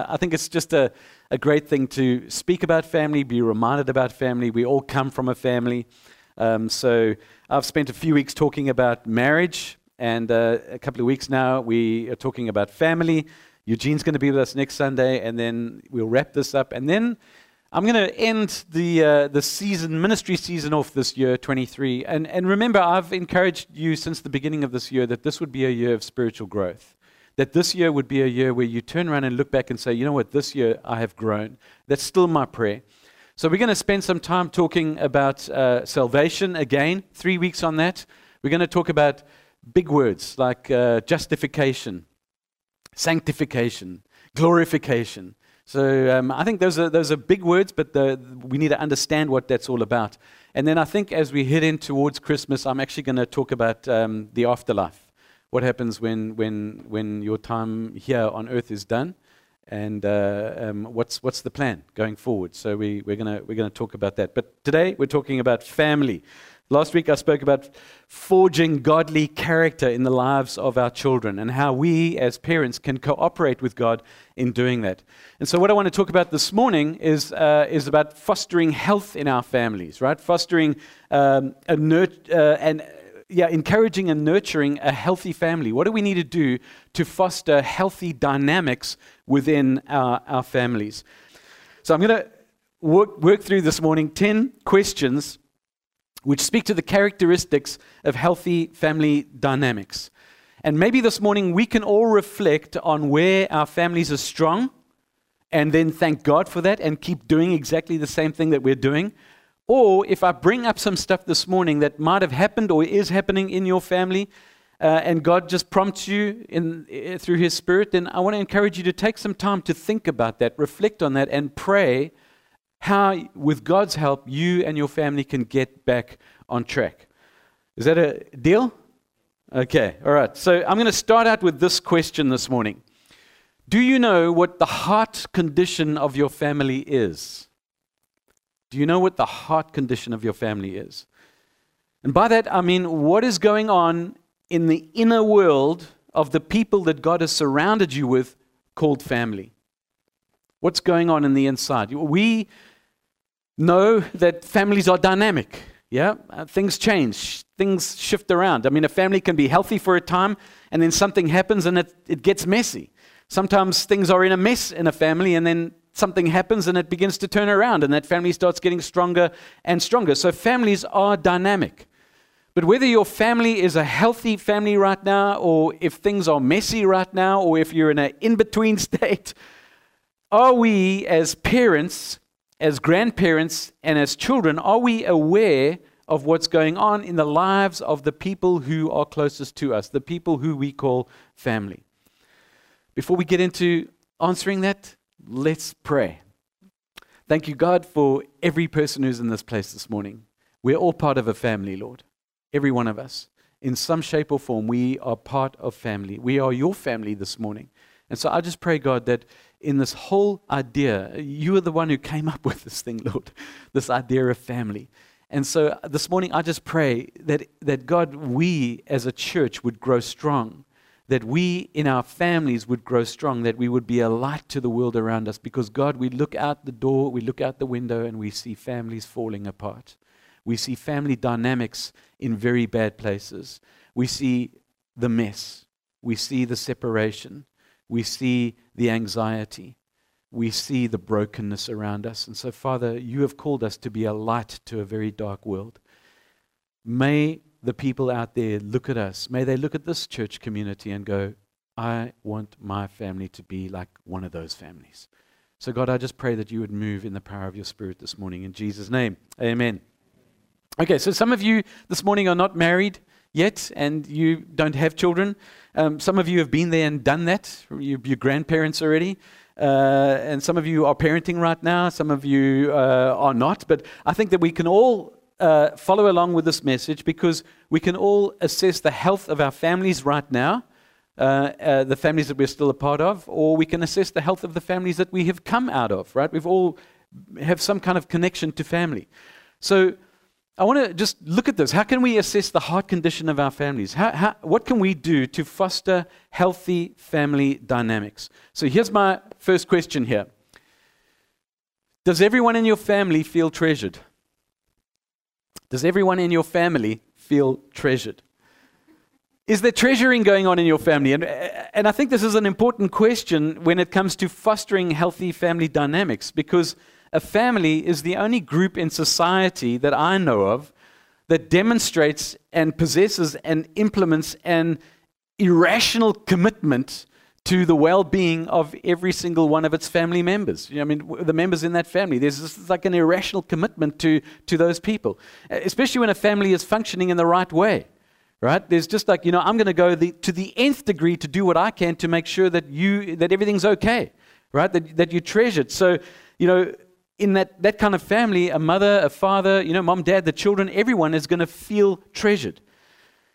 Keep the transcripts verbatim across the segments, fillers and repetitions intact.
I think it's just a, a great thing to speak about family, be reminded about family. We all come from a family. Um, so I've spent a few weeks talking about marriage, and uh, a couple of weeks now we are talking about family. Eugene's going to be with us next Sunday, and then we'll wrap this up. And then I'm going to end the uh, the season, ministry season off this year, twenty-three. And, and remember, I've encouraged you since the beginning of this year that this would be a year of spiritual growth, that this year would be a year where you turn around and look back and say, you know what, this year I have grown. That's still my prayer. So we're going to spend some time talking about uh, salvation again, three weeks on that. We're going to talk about big words like uh, justification, sanctification, glorification. So um, I think those are those are big words, but the, we need to understand what that's all about. And then I think as we head in towards Christmas, I'm actually going to talk about um, the afterlife, what happens when when when your time here on earth is done, and uh, um, what's what's the plan going forward. So we we're gonna we're gonna talk about that. But today we're talking about family. Last week I spoke about forging godly character in the lives of our children and how we as parents can cooperate with God in doing that. And so what I want to talk about this morning is uh, is about fostering health in our families, right? Fostering um, a nurt- uh, and yeah, encouraging and nurturing a healthy family. What do we need to do to foster healthy dynamics within our, our families? So I'm going to work work through this morning ten questions which speak to the characteristics of healthy family dynamics. And maybe this morning we can all reflect on where our families are strong and then thank God for that and keep doing exactly the same thing that we're doing. Or if I bring up some stuff this morning that might have happened or is happening in your family, uh, and God just prompts you in uh, through His Spirit, then I want to encourage you to take some time to think about that, reflect on that, and pray how, with God's help, you and your family can get back on track. Is that a deal? Okay, all right. So I'm going to start out with this question this morning. Do you know what the heart condition of your family is? Do you know what the heart condition of your family is? And by that, I mean, what is going on in the inner world of the people that God has surrounded you with called family? What's going on in the inside? We know that families are dynamic. Yeah, uh, things change, things shift around. I mean, a family can be healthy for a time, and then something happens, and it, it gets messy. Sometimes things are in a mess in a family, and then something happens, and it begins to turn around, and that family starts getting stronger and stronger. So families are dynamic. But whether your family is a healthy family right now, or if things are messy right now, or if you're in an in-between state, are we as parents, as grandparents, and as children, are we aware of what's going on in the lives of the people who are closest to us, the people who we call family? Before we get into answering that, let's pray. Thank you, God, for every person who's in this place this morning. We're all part of a family, Lord, every one of us. In some shape or form, we are part of family. We are your family this morning. And so I just pray, God, that in this whole idea, you are the one who came up with this thing, Lord, this idea of family. And so this morning I just pray that, that God, we as a church would grow strong, that we in our families would grow strong, that we would be a light to the world around us. Because, God, we look out the door, we look out the window, and we see families falling apart. We see family dynamics in very bad places. We see the mess. We see the separation. We see the anxiety. We see the brokenness around us. And so, Father, you have called us to be a light to a very dark world. May the people out there look at us. May they look at this church community and go, I want my family to be like one of those families. So, God, I just pray that you would move in the power of your Spirit this morning. In Jesus' name, amen. Okay, so some of you this morning are not married yet, and you don't have children. Um, some of you have been there and done that. You're grandparents already. Uh, and some of you are parenting right now. Some of you uh, are not. But I think that we can all uh, follow along with this message because we can all assess the health of our families right now, uh, uh, the families that we're still a part of, or we can assess the health of the families that we have come out of, right? We've all have some kind of connection to family. So I want to just look at this. How can we assess the heart condition of our families? How, how, what can we do to foster healthy family dynamics? So here's my first question here. Does everyone in your family feel treasured? Does everyone in your family feel treasured? Is there treasuring going on in your family? And, and I think this is an important question when it comes to fostering healthy family dynamics, because a family is the only group in society that I know of that demonstrates and possesses and implements an irrational commitment to the well-being of every single one of its family members. You know, I mean, the members in that family, there's this, like an irrational commitment to, to those people, especially when a family is functioning in the right way, right? There's just like, you know, I'm going to go the, to the nth degree to do what I can to make sure that you that everything's okay, right? That, that you treasure it. So, you know, in that, that kind of family, a mother, a father, you know, mom, dad, the children, everyone is going to feel treasured.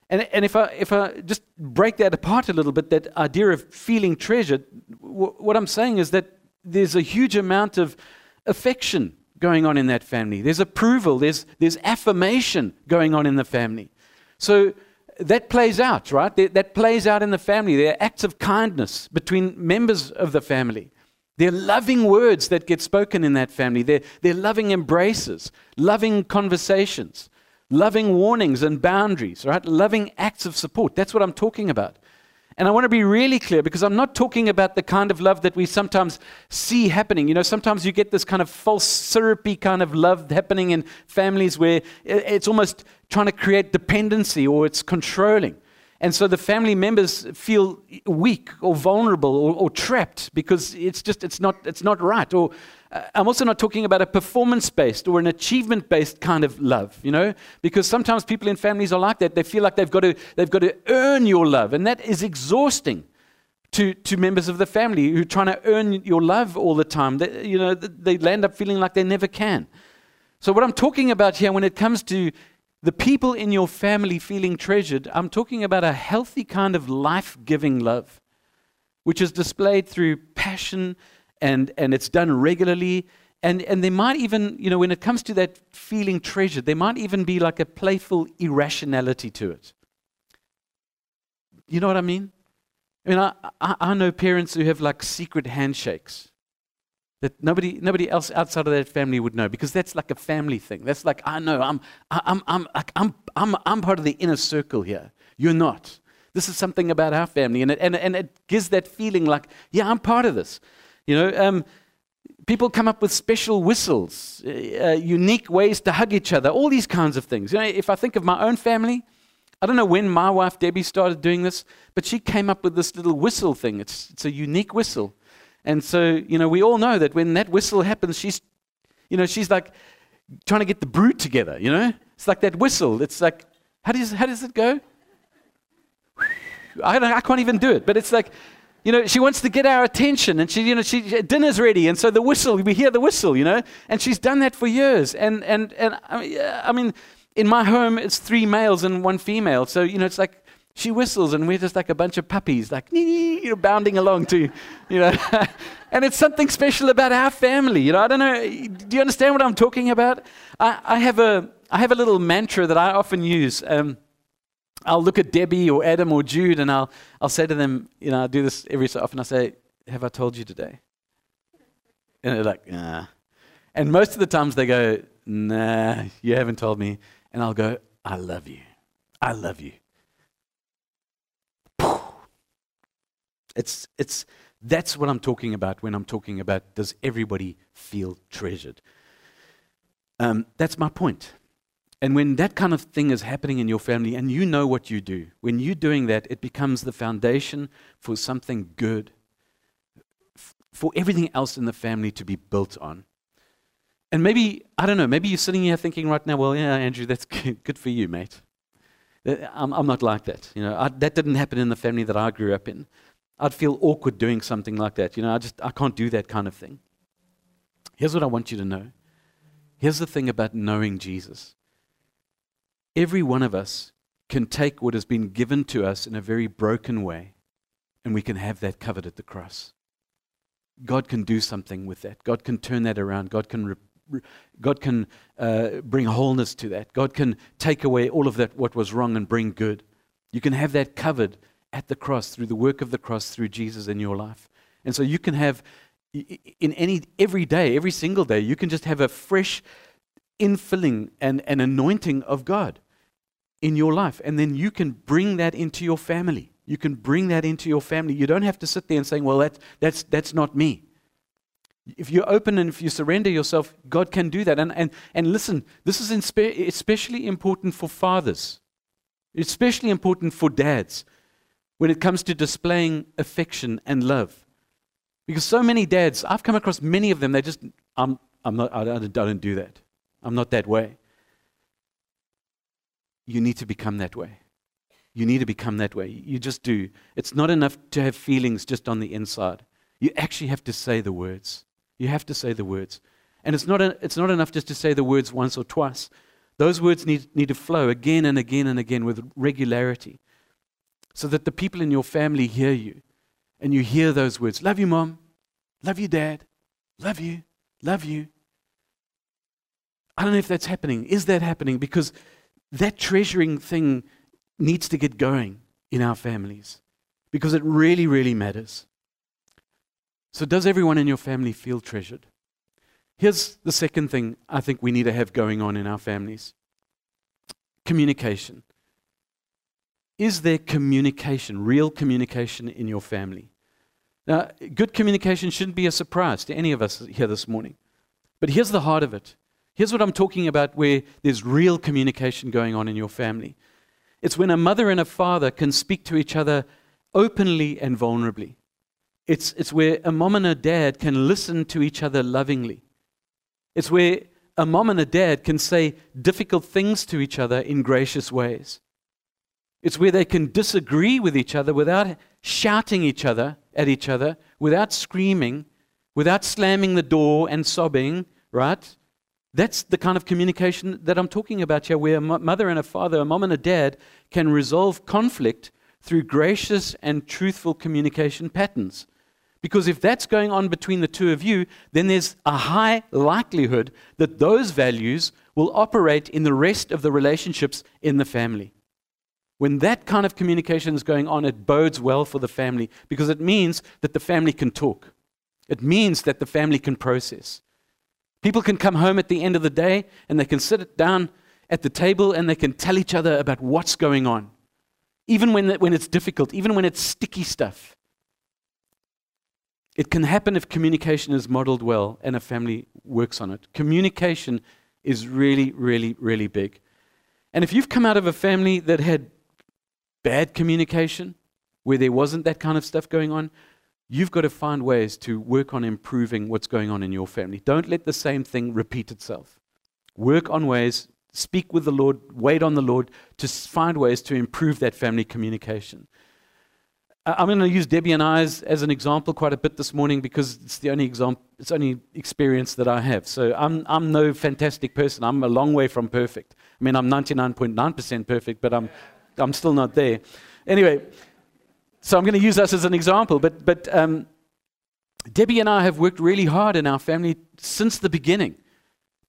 And, and if I, if I just break that apart a little bit, that idea of feeling treasured, w- what I'm saying is that there's a huge amount of affection going on in that family. There's approval, there's, there's affirmation going on in the family. So that plays out, right? That, that plays out in the family. There are acts of kindness between members of the family. They're loving words that get spoken in that family. They're, they're loving embraces, loving conversations, loving warnings and boundaries, right? Loving acts of support. That's what I'm talking about. And I want to be really clear, because I'm not talking about the kind of love that we sometimes see happening. You know, sometimes you get this kind of false syrupy kind of love happening in families where it's almost trying to create dependency or it's controlling. And so the family members feel weak or vulnerable or, or trapped because it's just it's not it's not right. Or uh, I'm also not talking about a performance-based or an achievement-based kind of love, you know, because sometimes people in families are like that. They feel like they've got to they've got to earn your love, and that is exhausting to to members of the family who are trying to earn your love all the time. They, you know, they land up feeling like they never can. So what I'm talking about here, when it comes to the people in your family feeling treasured, I'm talking about a healthy kind of life-giving love, which is displayed through passion, and, and it's done regularly. And, and there might even, you know, when it comes to that feeling treasured, there might even be like a playful irrationality to it. You know what I mean? I mean, I, I, I know parents who have like secret handshakes that nobody, nobody else outside of that family would know, because that's like a family thing. That's like, I know, I'm, I'm, I'm, I'm, I'm, I'm part of the inner circle here. You're not. This is something about our family, and it, and and it gives that feeling like, yeah, I'm part of this. You know, um, people come up with special whistles, uh, unique ways to hug each other, all these kinds of things. You know, if I think of my own family, I don't know when my wife Debbie started doing this, but she came up with this little whistle thing. It's it's a unique whistle. And so, you know, we all know that when that whistle happens, she's, you know, she's like trying to get the brood together, you know? It's like that whistle. It's like, how does how does it go? I, don't, I can't even do it. But it's like, you know, she wants to get our attention. And she, you know, she dinner's ready. And so the whistle, we hear the whistle, you know? And she's done that for years. And, and, and I mean, in my home, it's three males and one female. So, you know, it's like, she whistles, and we're just like a bunch of puppies, like, you know, bounding along to, you know. And it's something special about our family, you know. I don't know. Do you understand what I'm talking about? I, I have a I have a little mantra that I often use. Um, I'll look at Debbie or Adam or Jude, and I'll I'll say to them, you know, I do this every so often. I say, "Have I told you today?" And they're like, "Nah." And most of the times they go, "Nah, you haven't told me." And I'll go, "I love you. I love you." It's it's that's what I'm talking about when I'm talking about, does everybody feel treasured? Um, that's my point. And when that kind of thing is happening in your family, and you know what you do, when you're doing that, it becomes the foundation for something good, f- for everything else in the family to be built on. And maybe, I don't know, maybe you're sitting here thinking right now, well, yeah, Andrew, that's good, good for you, mate. I'm, I'm not like that. You know, I, that didn't happen in the family that I grew up in. I'd feel awkward doing something like that. You know, I just, I can't do that kind of thing. Here's what I want you to know. Here's the thing about knowing Jesus. Every one of us can take what has been given to us in a very broken way, and we can have that covered at the cross. God can do something with that. God can turn that around. God can re- God can uh, bring wholeness to that. God can take away all of that, what was wrong, and bring good. You can have that covered at the cross through the work of the cross through Jesus in your life. And so you can have in any every day, every single day, you can just have a fresh infilling and an anointing of God in your life, and then you can bring that into your family. You can bring that into your family. You don't have to sit there and saying, well, that, that's, that's not me. If you're open and if you surrender yourself, God can do that. And, and, and listen, this is especially important for fathers. It's especially important for dads when it comes to displaying affection and love. Because so many dads, I've come across many of them, they just, I'm, I'm not, I don't, I don't do that. I'm not that way. You need to become that way. You need to become that way. You just do. It's not enough to have feelings just on the inside. You actually have to say the words. You have to say the words. And it's not a, it's not enough just to say the words once or twice. Those words need, need to flow again and again and again with regularity so that the people in your family hear you and you hear those words. Love you, Mom. Love you, Dad. Love you. Love you. I don't know if that's happening. Is that happening? Because that treasuring thing needs to get going in our families because it really, really matters. So does everyone in your family feel treasured? Here's the second thing I think we need to have going on in our families. Communication. Is there communication, real communication in your family? Now, good communication shouldn't be a surprise to any of us here this morning. But here's the heart of it. Here's what I'm talking about where there's real communication going on in your family. It's when a mother and a father can speak to each other openly and vulnerably. It's, it's where a mom and a dad can listen to each other lovingly. It's where a mom and a dad can say difficult things to each other in gracious ways. It's where they can disagree with each other without shouting each other at each other, without screaming, without slamming the door and sobbing, right? That's the kind of communication that I'm talking about here, where a mother and a father, a mom and a dad, can resolve conflict through gracious and truthful communication patterns. Because if that's going on between the two of you, then there's a high likelihood that those values will operate in the rest of the relationships in the family. When that kind of communication is going on, it bodes well for the family because it means that the family can talk. It means that the family can process. People can come home at the end of the day and they can sit down at the table and they can tell each other about what's going on, even when, when it's difficult, even when it's sticky stuff. It can happen if communication is modeled well and a family works on it. Communication is really, really, really big. And if you've come out of a family that had bad communication, where there wasn't that kind of stuff going on, you've got to find ways to work on improving what's going on in your family. Don't let the same thing repeat itself. Work on ways, speak with the Lord, wait on the Lord to find ways to improve that family communication. I'm going to use Debbie and I as, as an example quite a bit this morning because it's the only example, it's only experience that I have. So I'm I'm no fantastic person. I'm a long way from perfect. I mean, I'm ninety-nine point nine percent perfect, but I'm I'm still not there. Anyway. So I'm going to use us as an example, but but um, Debbie and I have worked really hard in our family since the beginning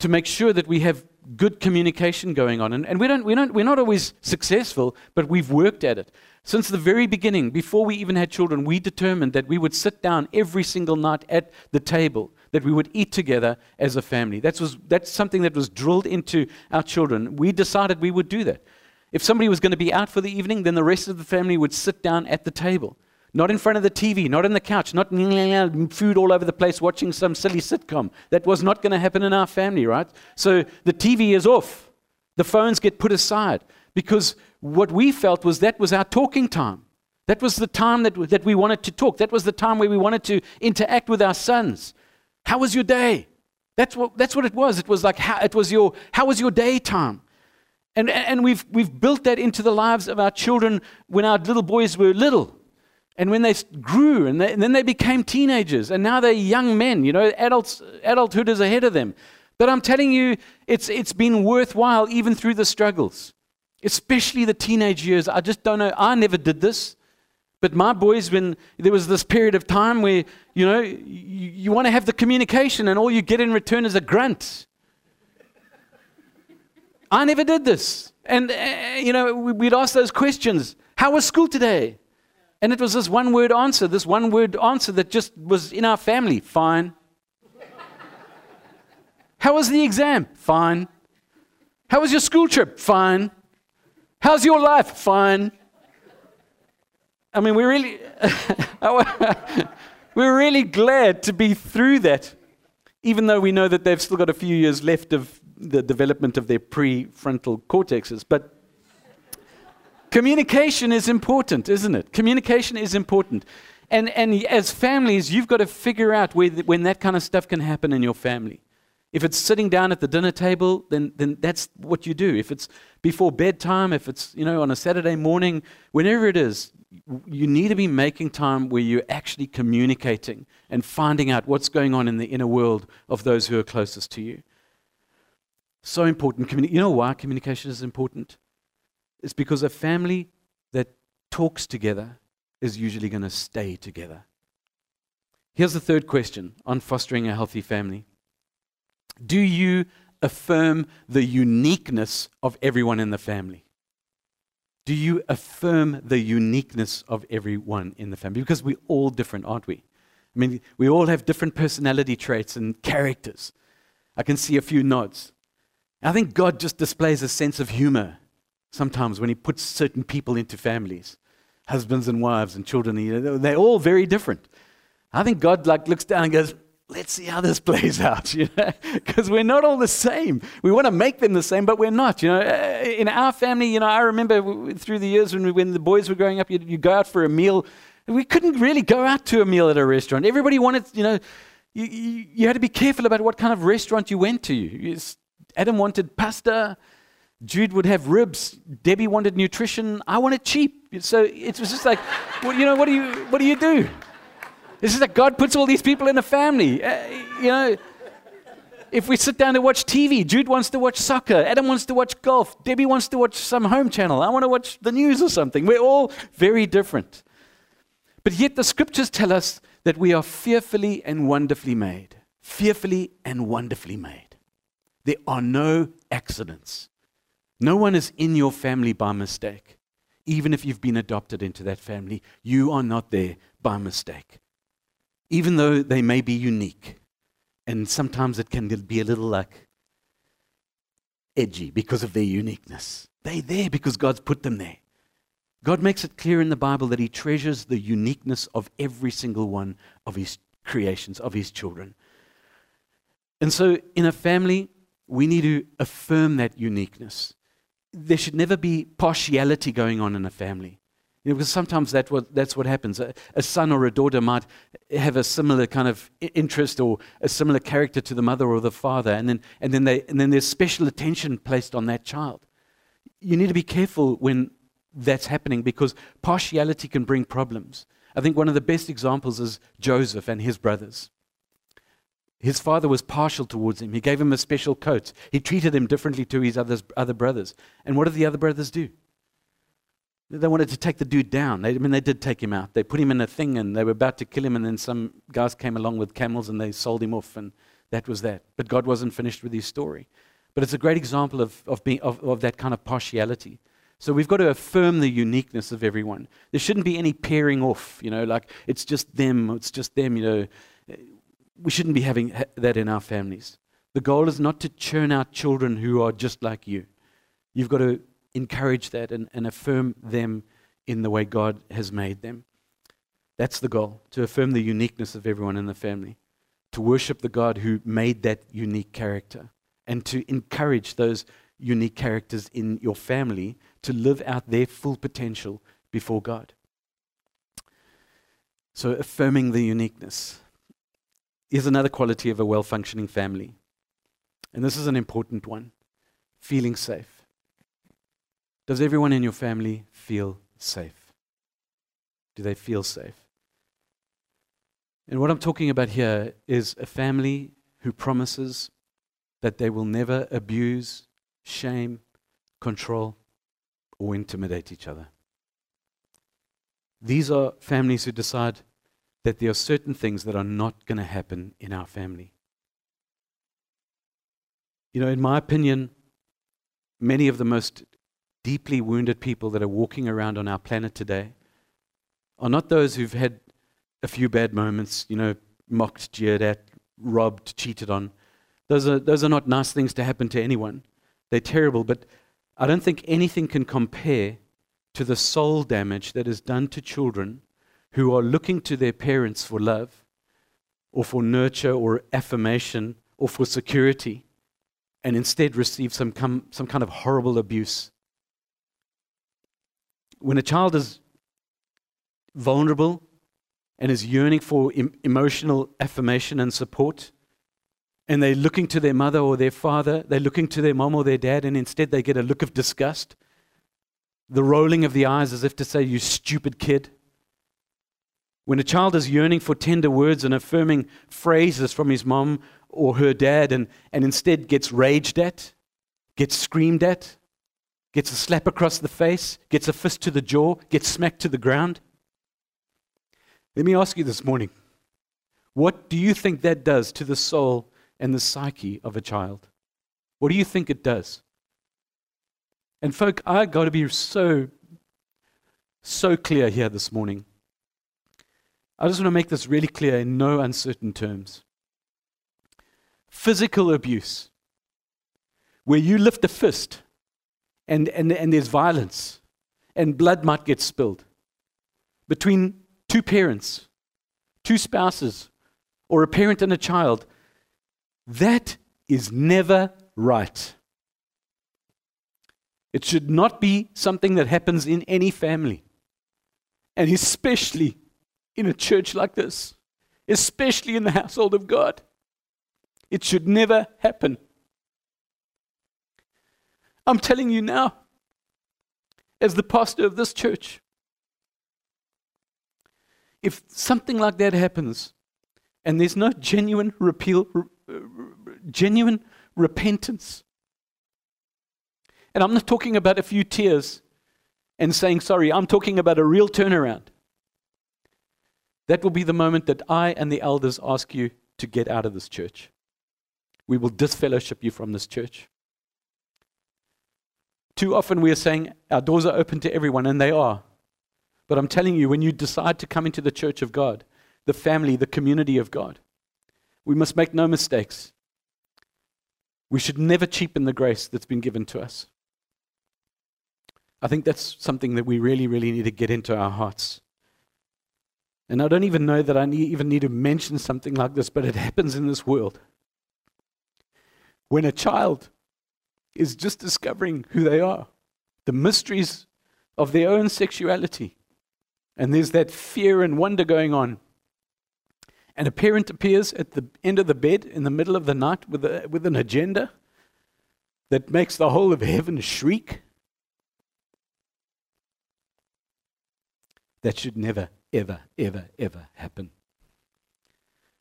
to make sure that we have good communication going on, and, and we don't we don't we're not always successful, but we've worked at it since the very beginning. Before we even had children, we determined that we would sit down every single night at the table, that we would eat together as a family. That was that's something that was drilled into our children. We decided we would do that. If somebody was going to be out for the evening, then the rest of the family would sit down at the table. Not in front of the T V, not on the couch, not food all over the place watching some silly sitcom. That was not going to happen in our family, right? So the T V is off. The phones get put aside because what we felt was that was our talking time. That was the time that, that we wanted to talk. That was the time where we wanted to interact with our sons. How was your day? That's what, that's what it was. It was like, how, it was your, how was your day time? And and we've we've built that into the lives of our children when our little boys were little, and when they grew, and, they, and then they became teenagers, and now they're young men. You know, adults, adulthood is ahead of them. But I'm telling you, it's it's been worthwhile even through the struggles, especially the teenage years. I just don't know. I never did this, but my boys, when there was this period of time where you know you, you want to have the communication, and all you get in return is a grunt. I never did this. And, uh, you know, we'd ask those questions. How was school today? And it was this one word answer, this one word answer that just was in our family. Fine. How was the exam? Fine. How was your school trip? Fine. How's your life? Fine. I mean, we really, we're really glad to be through that, even though we know that they've still got a few years left of the development of their prefrontal cortexes. But communication is important, isn't it? Communication is important. And and as families, you've got to figure out where th- when that kind of stuff can happen in your family. If it's sitting down at the dinner table, then then that's what you do. If it's before bedtime, if it's, you know, on a Saturday morning, whenever it is, you need to be making time where you're actually communicating and finding out what's going on in the inner world of those who are closest to you. So important. Communi- you know why communication is important? It's because a family that talks together is usually going to stay together. Here's the third question on fostering a healthy family. Do you affirm the uniqueness of everyone in the family? Do you affirm the uniqueness of everyone in the family? Because we're all different, aren't we? I mean, we all have different personality traits and characters. I can see a few nods. I think God just displays a sense of humor sometimes when he puts certain people into families, husbands and wives and children. They're all very different. I think God like looks down and goes, let's see how this plays out, you know, because we're not all the same. We want to make them the same, but we're not, you know. In our family, you know, I remember through the years when we, when the boys were growing up, you'd, you'd go out for a meal. We couldn't really go out to a meal at a restaurant. Everybody wanted, you know, you, you, you had to be careful about what kind of restaurant you went to. You, Adam wanted pasta. Jude would have ribs. Debbie wanted nutrition. I wanted cheap. So it was just like, well, you know, what do you, what do you do? It's just that God puts all these people in a family. Uh, you know, if we sit down to watch T V, Jude wants to watch soccer, Adam wants to watch golf, Debbie wants to watch some home channel, I want to watch the news or something. We're all very different. But yet the scriptures tell us that we are fearfully and wonderfully made. Fearfully and wonderfully made. There are no accidents. No one is in your family by mistake. Even if you've been adopted into that family, you are not there by mistake. Even though they may be unique, and sometimes it can be a little like edgy because of their uniqueness. They're there because God's put them there. God makes it clear in the Bible that he treasures the uniqueness of every single one of his creations, of his children. And so in a family, we need to affirm that uniqueness. There should never be partiality going on in a family. You know, because sometimes that what, that's what happens. A, a son or a daughter might have a similar kind of interest or a similar character to the mother or the father, and then and then they and then there's special attention placed on that child. You need to be careful when that's happening because partiality can bring problems. I think one of the best examples is Joseph and his brothers. His father was partial towards him. He gave him a special coat. He treated him differently to his others, other brothers. And what did the other brothers do? They wanted to take the dude down. They, I mean, they did take him out. They put him in a thing, and they were about to kill him, and then some guys came along with camels, and they sold him off, and that was that. But God wasn't finished with his story. But it's a great example of of, being, of, of that kind of partiality. So we've got to affirm the uniqueness of everyone. There shouldn't be any pairing off, you know, like it's just them, it's just them, you know. We shouldn't be having that in our families. The goal is not to churn out children who are just like you. You've got to encourage that and, and affirm them in the way God has made them. That's the goal, to affirm the uniqueness of everyone in the family, to worship the God who made that unique character, and to encourage those unique characters in your family to live out their full potential before God. So affirming the uniqueness. Here's another quality of a well-functioning family, and this is an important one, feeling safe. Does everyone in your family feel safe? Do they feel safe? And what I'm talking about here is a family who promises that they will never abuse, shame, control, or intimidate each other. These are families who decide that there are certain things that are not going to happen in our family. You know, in my opinion, many of the most deeply wounded people that are walking around on our planet today are not those who've had a few bad moments, you know, mocked, jeered at, robbed, cheated on. Those are, those are not nice things to happen to anyone. They're terrible, but I don't think anything can compare to the soul damage that is done to children who are looking to their parents for love or for nurture or affirmation or for security, and instead receive some, com- some kind of horrible abuse. When a child is vulnerable and is yearning for em- emotional affirmation and support, and they're looking to their mother or their father, they're looking to their mom or their dad, and instead they get a look of disgust, the rolling of the eyes as if to say, "You stupid kid." When a child is yearning for tender words and affirming phrases from his mom or her dad, and, and instead gets raged at, gets screamed at, gets a slap across the face, gets a fist to the jaw, gets smacked to the ground. Let me ask you this morning, what do you think that does to the soul and the psyche of a child? What do you think it does? And folk, I got to be so, so clear here this morning. I just want to make this really clear in no uncertain terms. Physical abuse, where you lift a fist, And, and and there's violence, and blood might get spilled between two parents, two spouses, or a parent and a child. That is never right. It should not be something that happens in any family, and especially in a church like this, especially in the household of God. It should never happen. I'm telling you now, as the pastor of this church, if something like that happens and there's no genuine repeal, genuine repentance, and I'm not talking about a few tears and saying sorry, I'm talking about a real turnaround, that will be the moment that I and the elders ask you to get out of this church. We will disfellowship you from this church. Too often we are saying our doors are open to everyone, and they are. But I'm telling you, when you decide to come into the church of God, the family, the community of God, we must make no mistakes. We should never cheapen the grace that's been given to us. I think that's something that we really, really need to get into our hearts. And I don't even know that I need, even need to mention something like this, but it happens in this world. When a child is just discovering who they are, the mysteries of their own sexuality. And there's that fear and wonder going on. And a parent appears at the end of the bed in the middle of the night with a, with an agenda that makes the whole of heaven shriek. That should never, ever, ever, ever happen.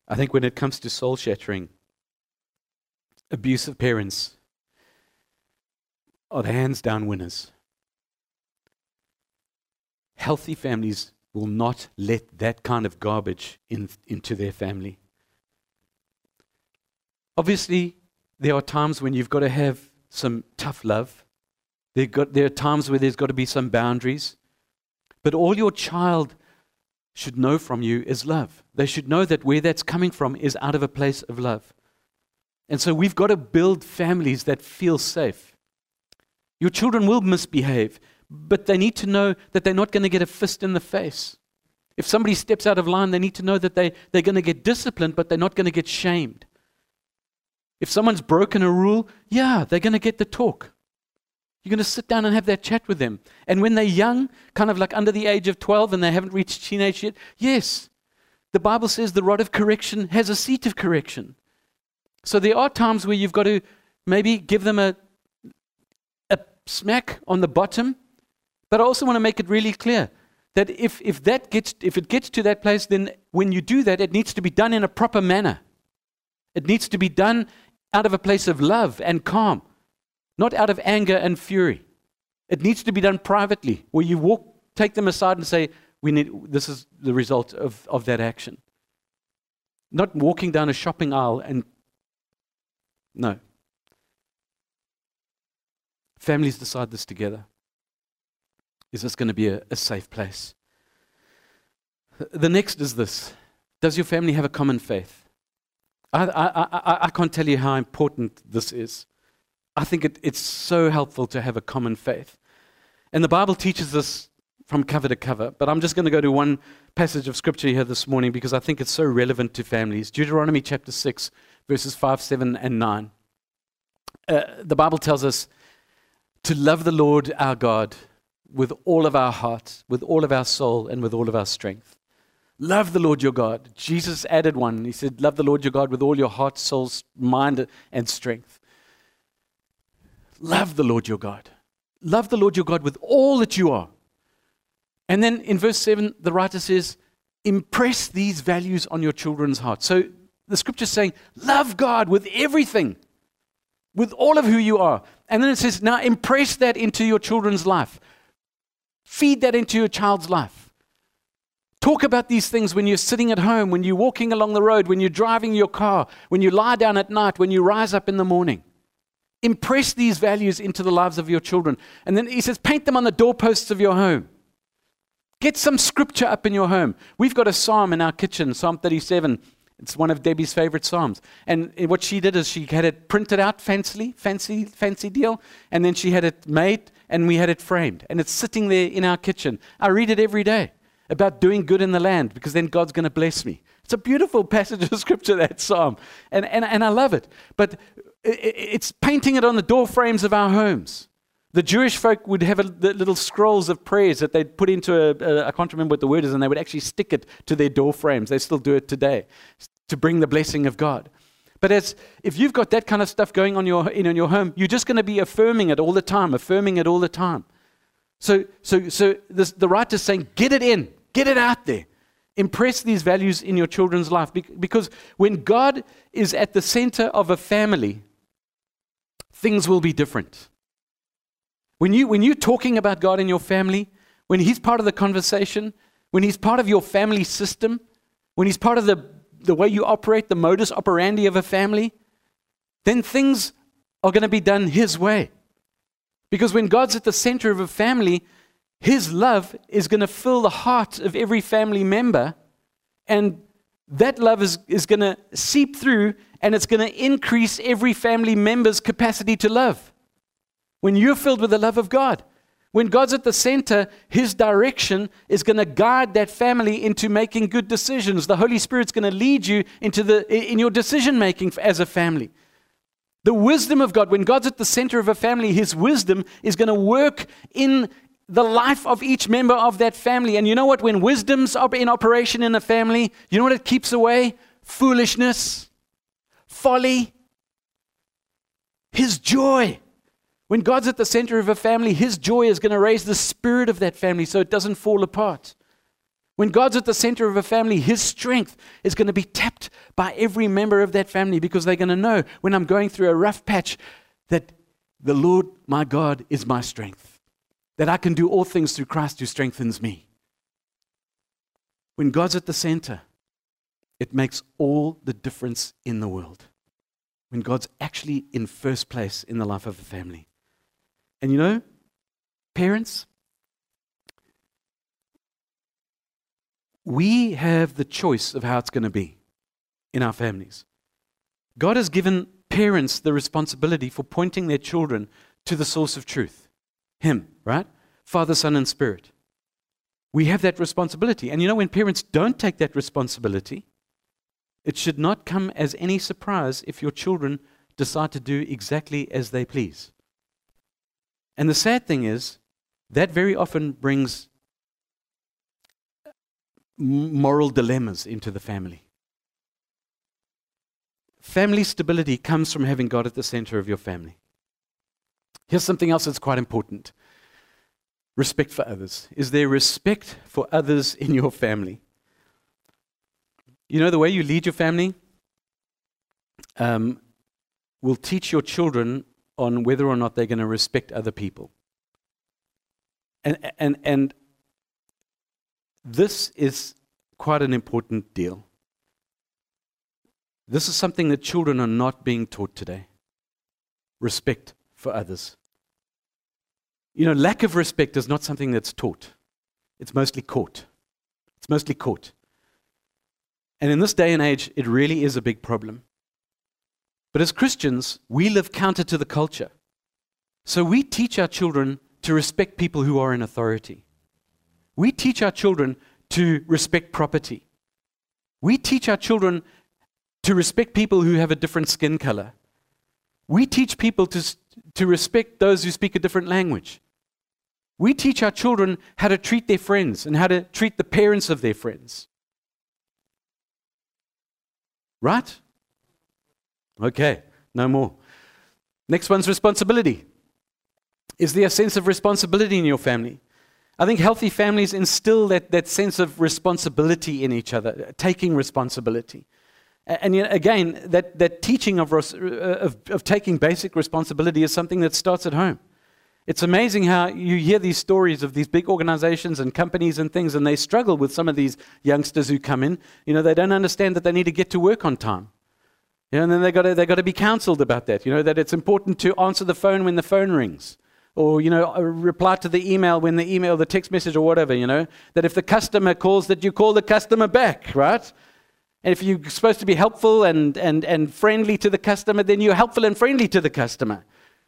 I think when it comes to soul shattering, abusive parents are the hands down winners. Healthy families will not let that kind of garbage in, into their family. Obviously, there are times when you've got to have some tough love. There, got, there are times where there's got to be some boundaries. But all your child should know from you is love. They should know that where that's coming from is out of a place of love. And so we've got to build families that feel safe. Your children will misbehave, but they need to know that they're not going to get a fist in the face. If somebody steps out of line, they need to know that they, they're going to get disciplined, but they're not going to get shamed. If someone's broken a rule, yeah, they're going to get the talk. You're going to sit down and have that chat with them. And when they're young, kind of like under the age of twelve and they haven't reached teenage yet, yes, the Bible says the rod of correction has a seat of correction. So there are times where you've got to maybe give them a smack on the bottom, but I also want to make it really clear that if if that gets if it gets to that place, then when you do that, it needs to be done in a proper manner. It needs to be done out of a place of love and calm, not out of anger and fury. It needs to be done privately, where you walk, take them aside, and say, "We need. This is the result of of that action." Not walking down a shopping aisle and no. Families decide this together. Is this going to be a, a safe place? The next is this. Does your family have a common faith? I, I, I, I can't tell you how important this is. I think it, it's so helpful to have a common faith. And the Bible teaches this from cover to cover, but I'm just going to go to one passage of Scripture here this morning because I think it's so relevant to families. Deuteronomy chapter six, verses five, seven, and nine. Uh, the Bible tells us to love the Lord our God with all of our heart, with all of our soul, and with all of our strength. Love the Lord your God. Jesus added one. He said, love the Lord your God with all your heart, soul, mind, and strength. Love the Lord your God. Love the Lord your God with all that you are. And then in verse seven, the writer says, impress these values on your children's hearts. So the Scripture is saying, love God with everything, with all of who you are. And then it says, now impress that into your children's life. Feed that into your child's life. Talk about these things when you're sitting at home, when you're walking along the road, when you're driving your car, when you lie down at night, when you rise up in the morning. Impress these values into the lives of your children. And then he says, paint them on the doorposts of your home. Get some scripture up in your home. We've got a psalm in our kitchen, Psalm thirty-seven. It's one of Debbie's favorite psalms. And what she did is she had it printed out fancily, fancy, fancy deal, and then she had it made and we had it framed. And it's sitting there in our kitchen. I read it every day about doing good in the land because then God's going to bless me. It's a beautiful passage of Scripture, that psalm. And, and, and I love it. But it's painting it on the door frames of our homes. The Jewish folk would have a, the little scrolls of prayers that they'd put into a, a, I can't remember what the word is, and they would actually stick it to their door frames. They still do it today to bring the blessing of God. But as, if you've got that kind of stuff going on your, in, in your home, you're just going to be affirming it all the time, affirming it all the time. So, so, so this, the writer's saying, get it in, get it out there. Impress these values in your children's life. Because when God is at the center of a family, things will be different. When, you, when you're talking about God in your family, when he's part of the conversation, when he's part of your family system, when he's part of the, the way you operate, the modus operandi of a family, then things are going to be done his way. Because when God's at the center of a family, his love is going to fill the heart of every family member, and that love is, is going to seep through, and it's going to increase every family member's capacity to love. When you're filled with the love of God, when God's at the center, his direction is going to guide that family into making good decisions. The Holy Spirit's going to lead you into the in your decision-making as a family. The wisdom of God, when God's at the center of a family, his wisdom is going to work in the life of each member of that family. And you know what? When wisdom's in operation in a family, you know what it keeps away? Foolishness, folly, his joy. When God's at the center of a family, his joy is going to raise the spirit of that family so it doesn't fall apart. When God's at the center of a family, his strength is going to be tapped by every member of that family because they're going to know when I'm going through a rough patch that the Lord my God is my strength, that I can do all things through Christ who strengthens me. When God's at the center, it makes all the difference in the world. When God's actually in first place in the life of a family. And you know, parents, we have the choice of how it's going to be in our families. God has given parents the responsibility for pointing their children to the source of truth, him, right? Father, Son, and Spirit. We have that responsibility. And you know, when parents don't take that responsibility, it should not come as any surprise if your children decide to do exactly as they please. And the sad thing is, that very often brings moral dilemmas into the family. Family stability comes from having God at the center of your family. Here's something else that's quite important. Respect for others. Is there respect for others in your family? You know, the way you lead your family um, will teach your children on whether or not they're going to respect other people. And, and, and this is quite an important deal. This is something that children are not being taught today. Respect for others. You know, lack of respect is not something that's taught. It's mostly caught. It's mostly caught. And in this day and age, it really is a big problem. But as Christians, we live counter to the culture. So we teach our children to respect people who are in authority. We teach our children to respect property. We teach our children to respect people who have a different skin color. We teach people to, to respect those who speak a different language. We teach our children how to treat their friends and how to treat the parents of their friends. Right? Okay, no more. Next one's responsibility. Is there a sense of responsibility in your family? I think healthy families instill that, that sense of responsibility in each other, taking responsibility. And yet again, that, that teaching of, of, of taking basic responsibility is something that starts at home. It's amazing how you hear these stories of these big organizations and companies and things, and they struggle with some of these youngsters who come in. You know, they don't understand that they need to get to work on time. You know, and then they've got to, they've got to be counseled about that, you know, that it's important to answer the phone when the phone rings. Or, you know, reply to the email when the email, the text message or whatever, you know, that if the customer calls, that you call the customer back, right? And if you're supposed to be helpful and, and, and friendly to the customer, then you're helpful and friendly to the customer.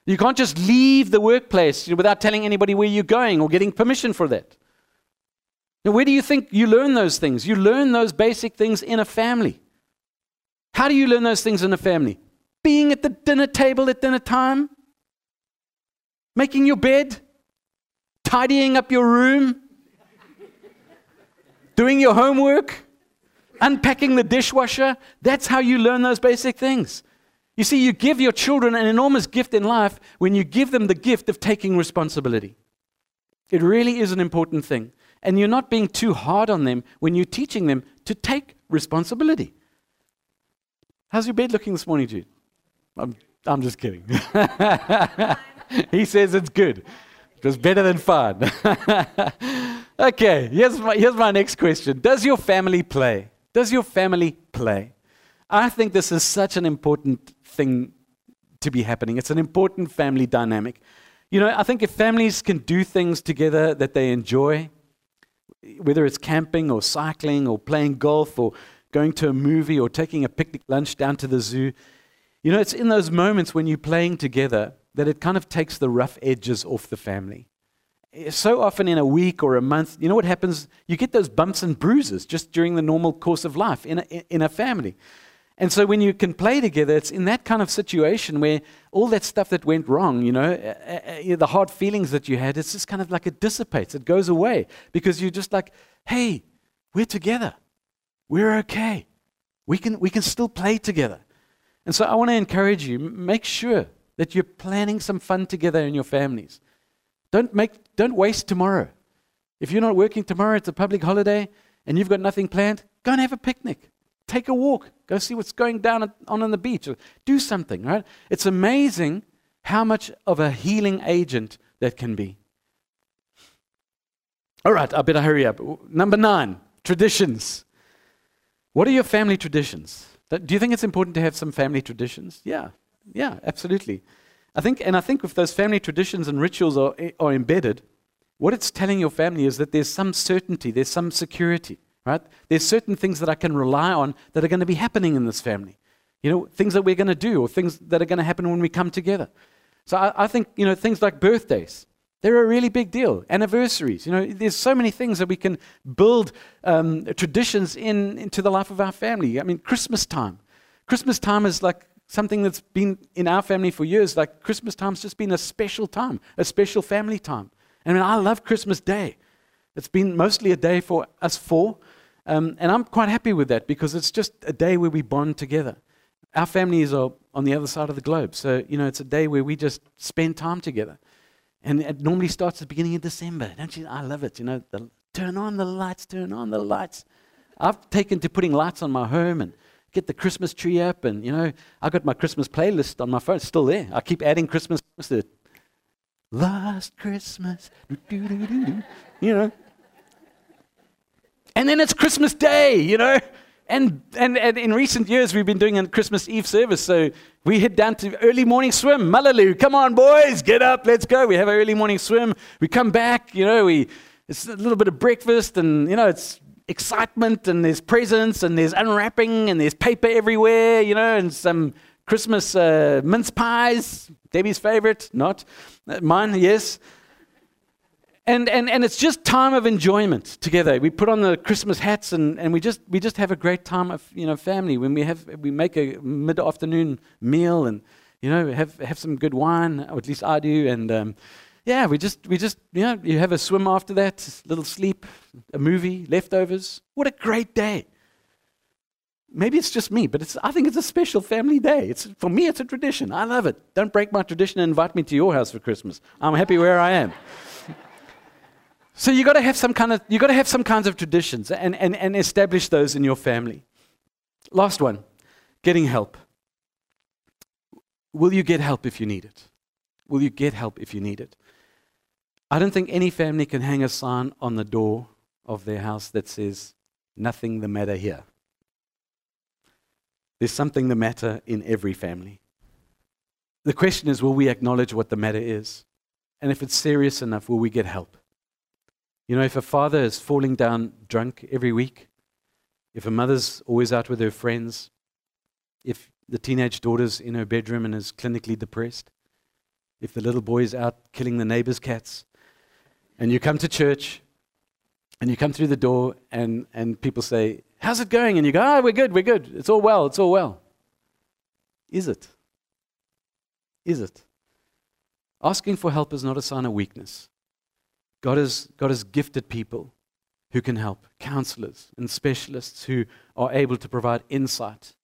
You can't just leave the workplace without telling anybody where you're going or getting permission for that. Now, where do you think you learn those things? You learn those basic things in a family. How do you learn those things in a family? Being at the dinner table at dinner time. Making your bed, tidying up your room, doing your homework, unpacking the dishwasher. That's how you learn those basic things. You see, you give your children an enormous gift in life when you give them the gift of taking responsibility. It really is an important thing. And you're not being too hard on them when you're teaching them to take responsibility. How's your bed looking this morning, Jude? I'm, I'm just kidding. He says it's good. It was better than fun. Okay, here's my, here's my next question. Does your family play? Does your family play? I think this is such an important thing to be happening. It's an important family dynamic. You know, I think if families can do things together that they enjoy, whether it's camping or cycling or playing golf or going to a movie or taking a picnic lunch down to the zoo, you know, it's in those moments when you're playing together that it kind of takes the rough edges off the family. So often in a week or a month, you know what happens? You get those bumps and bruises just during the normal course of life in a, in a family. And so when you can play together, it's in that kind of situation where all that stuff that went wrong, you know, the hard feelings that you had, it's just kind of like it dissipates, it goes away. Because you're just like, hey, we're together. We're okay. We can, we can still play together. And so I want to encourage you, make sure that you're planning some fun together in your families. Don't make, don't waste tomorrow. If you're not working tomorrow, it's a public holiday, and you've got nothing planned, go and have a picnic. Take a walk. Go see what's going down on, on the beach. Do something, right? It's amazing how much of a healing agent that can be. All right, I better hurry up. Number nine, traditions. What are your family traditions? Do you think it's important to have some family traditions? Yeah. Yeah, absolutely. I think, and I think if those family traditions and rituals are, are embedded, what it's telling your family is that there's some certainty, there's some security, right? There's certain things that I can rely on that are going to be happening in this family. You know, things that we're going to do or things that are going to happen when we come together. So I, I think, you know, things like birthdays, they're a really big deal. Anniversaries, you know, there's so many things that we can build um, traditions in into the life of our family. I mean, Christmas time. Christmas time is like something that's been in our family for years, like Christmas time's just been a special time, a special family time. And I, mean, I love Christmas Day. It's been mostly a day for us four, um, and I'm quite happy with that because it's just a day where we bond together. Our families are on the other side of the globe, so you know it's a day where we just spend time together. And it normally starts at the beginning of December. Don't you? I love it. You know, the, turn on the lights, turn on the lights. I've taken to putting lights on my home and get the Christmas tree up, and you know, I got my Christmas playlist on my phone, it's still there. I keep adding Christmas to it. Last Christmas, do, do, do, do, do, you know. And then it's Christmas Day, you know. And, and and in recent years, we've been doing a Christmas Eve service. So we head down to early morning swim. Malaloo, come on, boys, get up, let's go. We have our early morning swim. We come back, you know, we it's a little bit of breakfast and, you know, it's excitement and there's presents and there's unwrapping and there's paper everywhere, you know, and some Christmas uh, mince pies, Debbie's favorite, not mine, yes. And, and and it's just time of enjoyment together. We put on the Christmas hats and, and we just we just have a great time of, you know, family when we have we make a mid-afternoon meal and, you know, have have some good wine, or at least I do, and um, yeah, we just we just you know, you have a swim after that, a little sleep, a movie, leftovers. What a great day. Maybe it's just me, but it's I think it's a special family day. It's for me it's a tradition. I love it. Don't break my tradition and invite me to your house for Christmas. I'm happy where I am. So you got to have some kind of you got to have some kinds of traditions and, and, and establish those in your family. Last one, getting help. Will you get help if you need it? Will you get help if you need it? I don't think any family can hang a sign on the door of their house that says nothing the matter here. There's something the matter in every family. The question is, will we acknowledge what the matter is? And if it's serious enough, will we get help? You know, if a father is falling down drunk every week, if a mother's always out with her friends, if the teenage daughter's in her bedroom and is clinically depressed, if the little boy's out killing the neighbor's cats, and you come to church, and you come through the door, and, and people say, how's it going? And you go, oh, we're good, we're good. It's all well, it's all well. Is it? Is it? Asking for help is not a sign of weakness. God has, God has gifted people who can help, counselors and specialists who are able to provide insight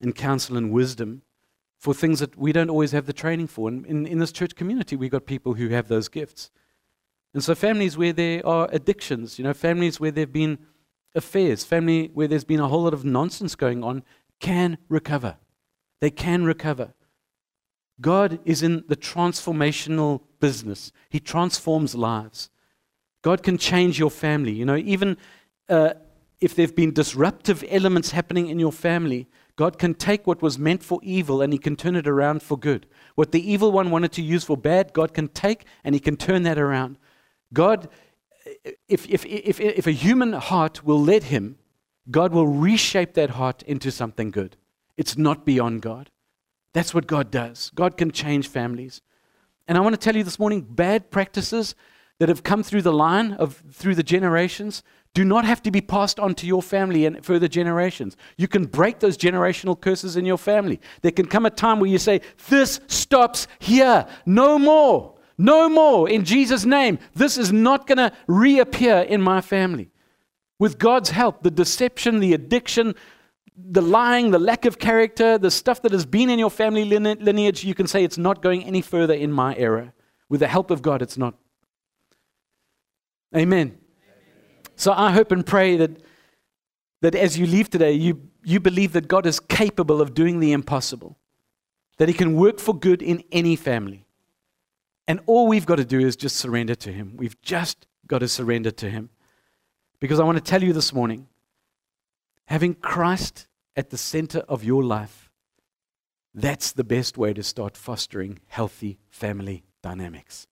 and counsel and wisdom for things that we don't always have the training for. And in, in this church community, we've got people who have those gifts. And so families where there are addictions, you know, families where there have been affairs, family where there's been a whole lot of nonsense going on, can recover. They can recover. God is in the transformational business. He transforms lives. God can change your family. You know, even uh, if there have been disruptive elements happening in your family, God can take what was meant for evil and He can turn it around for good. What the evil one wanted to use for bad, God can take and He can turn that around. God, if if if if a human heart will let Him, God will reshape that heart into something good. It's not beyond God. That's what God does. God can change families. And I want to tell you this morning, bad practices that have come through the line of through the generations do not have to be passed on to your family and further generations. You can break those generational curses in your family. There can come a time where you say, this stops here. No more. No more. In Jesus' name, this is not going to reappear in my family. With God's help, the deception, the addiction, the lying, the lack of character, the stuff that has been in your family lineage, you can say it's not going any further in my era. With the help of God, it's not. Amen. Amen. So I hope and pray that that as you leave today, you, you believe that God is capable of doing the impossible, that He can work for good in any family. And all we've got to do is just surrender to Him. We've just got to surrender to Him. Because I want to tell you this morning, having Christ at the center of your life, that's the best way to start fostering healthy family dynamics.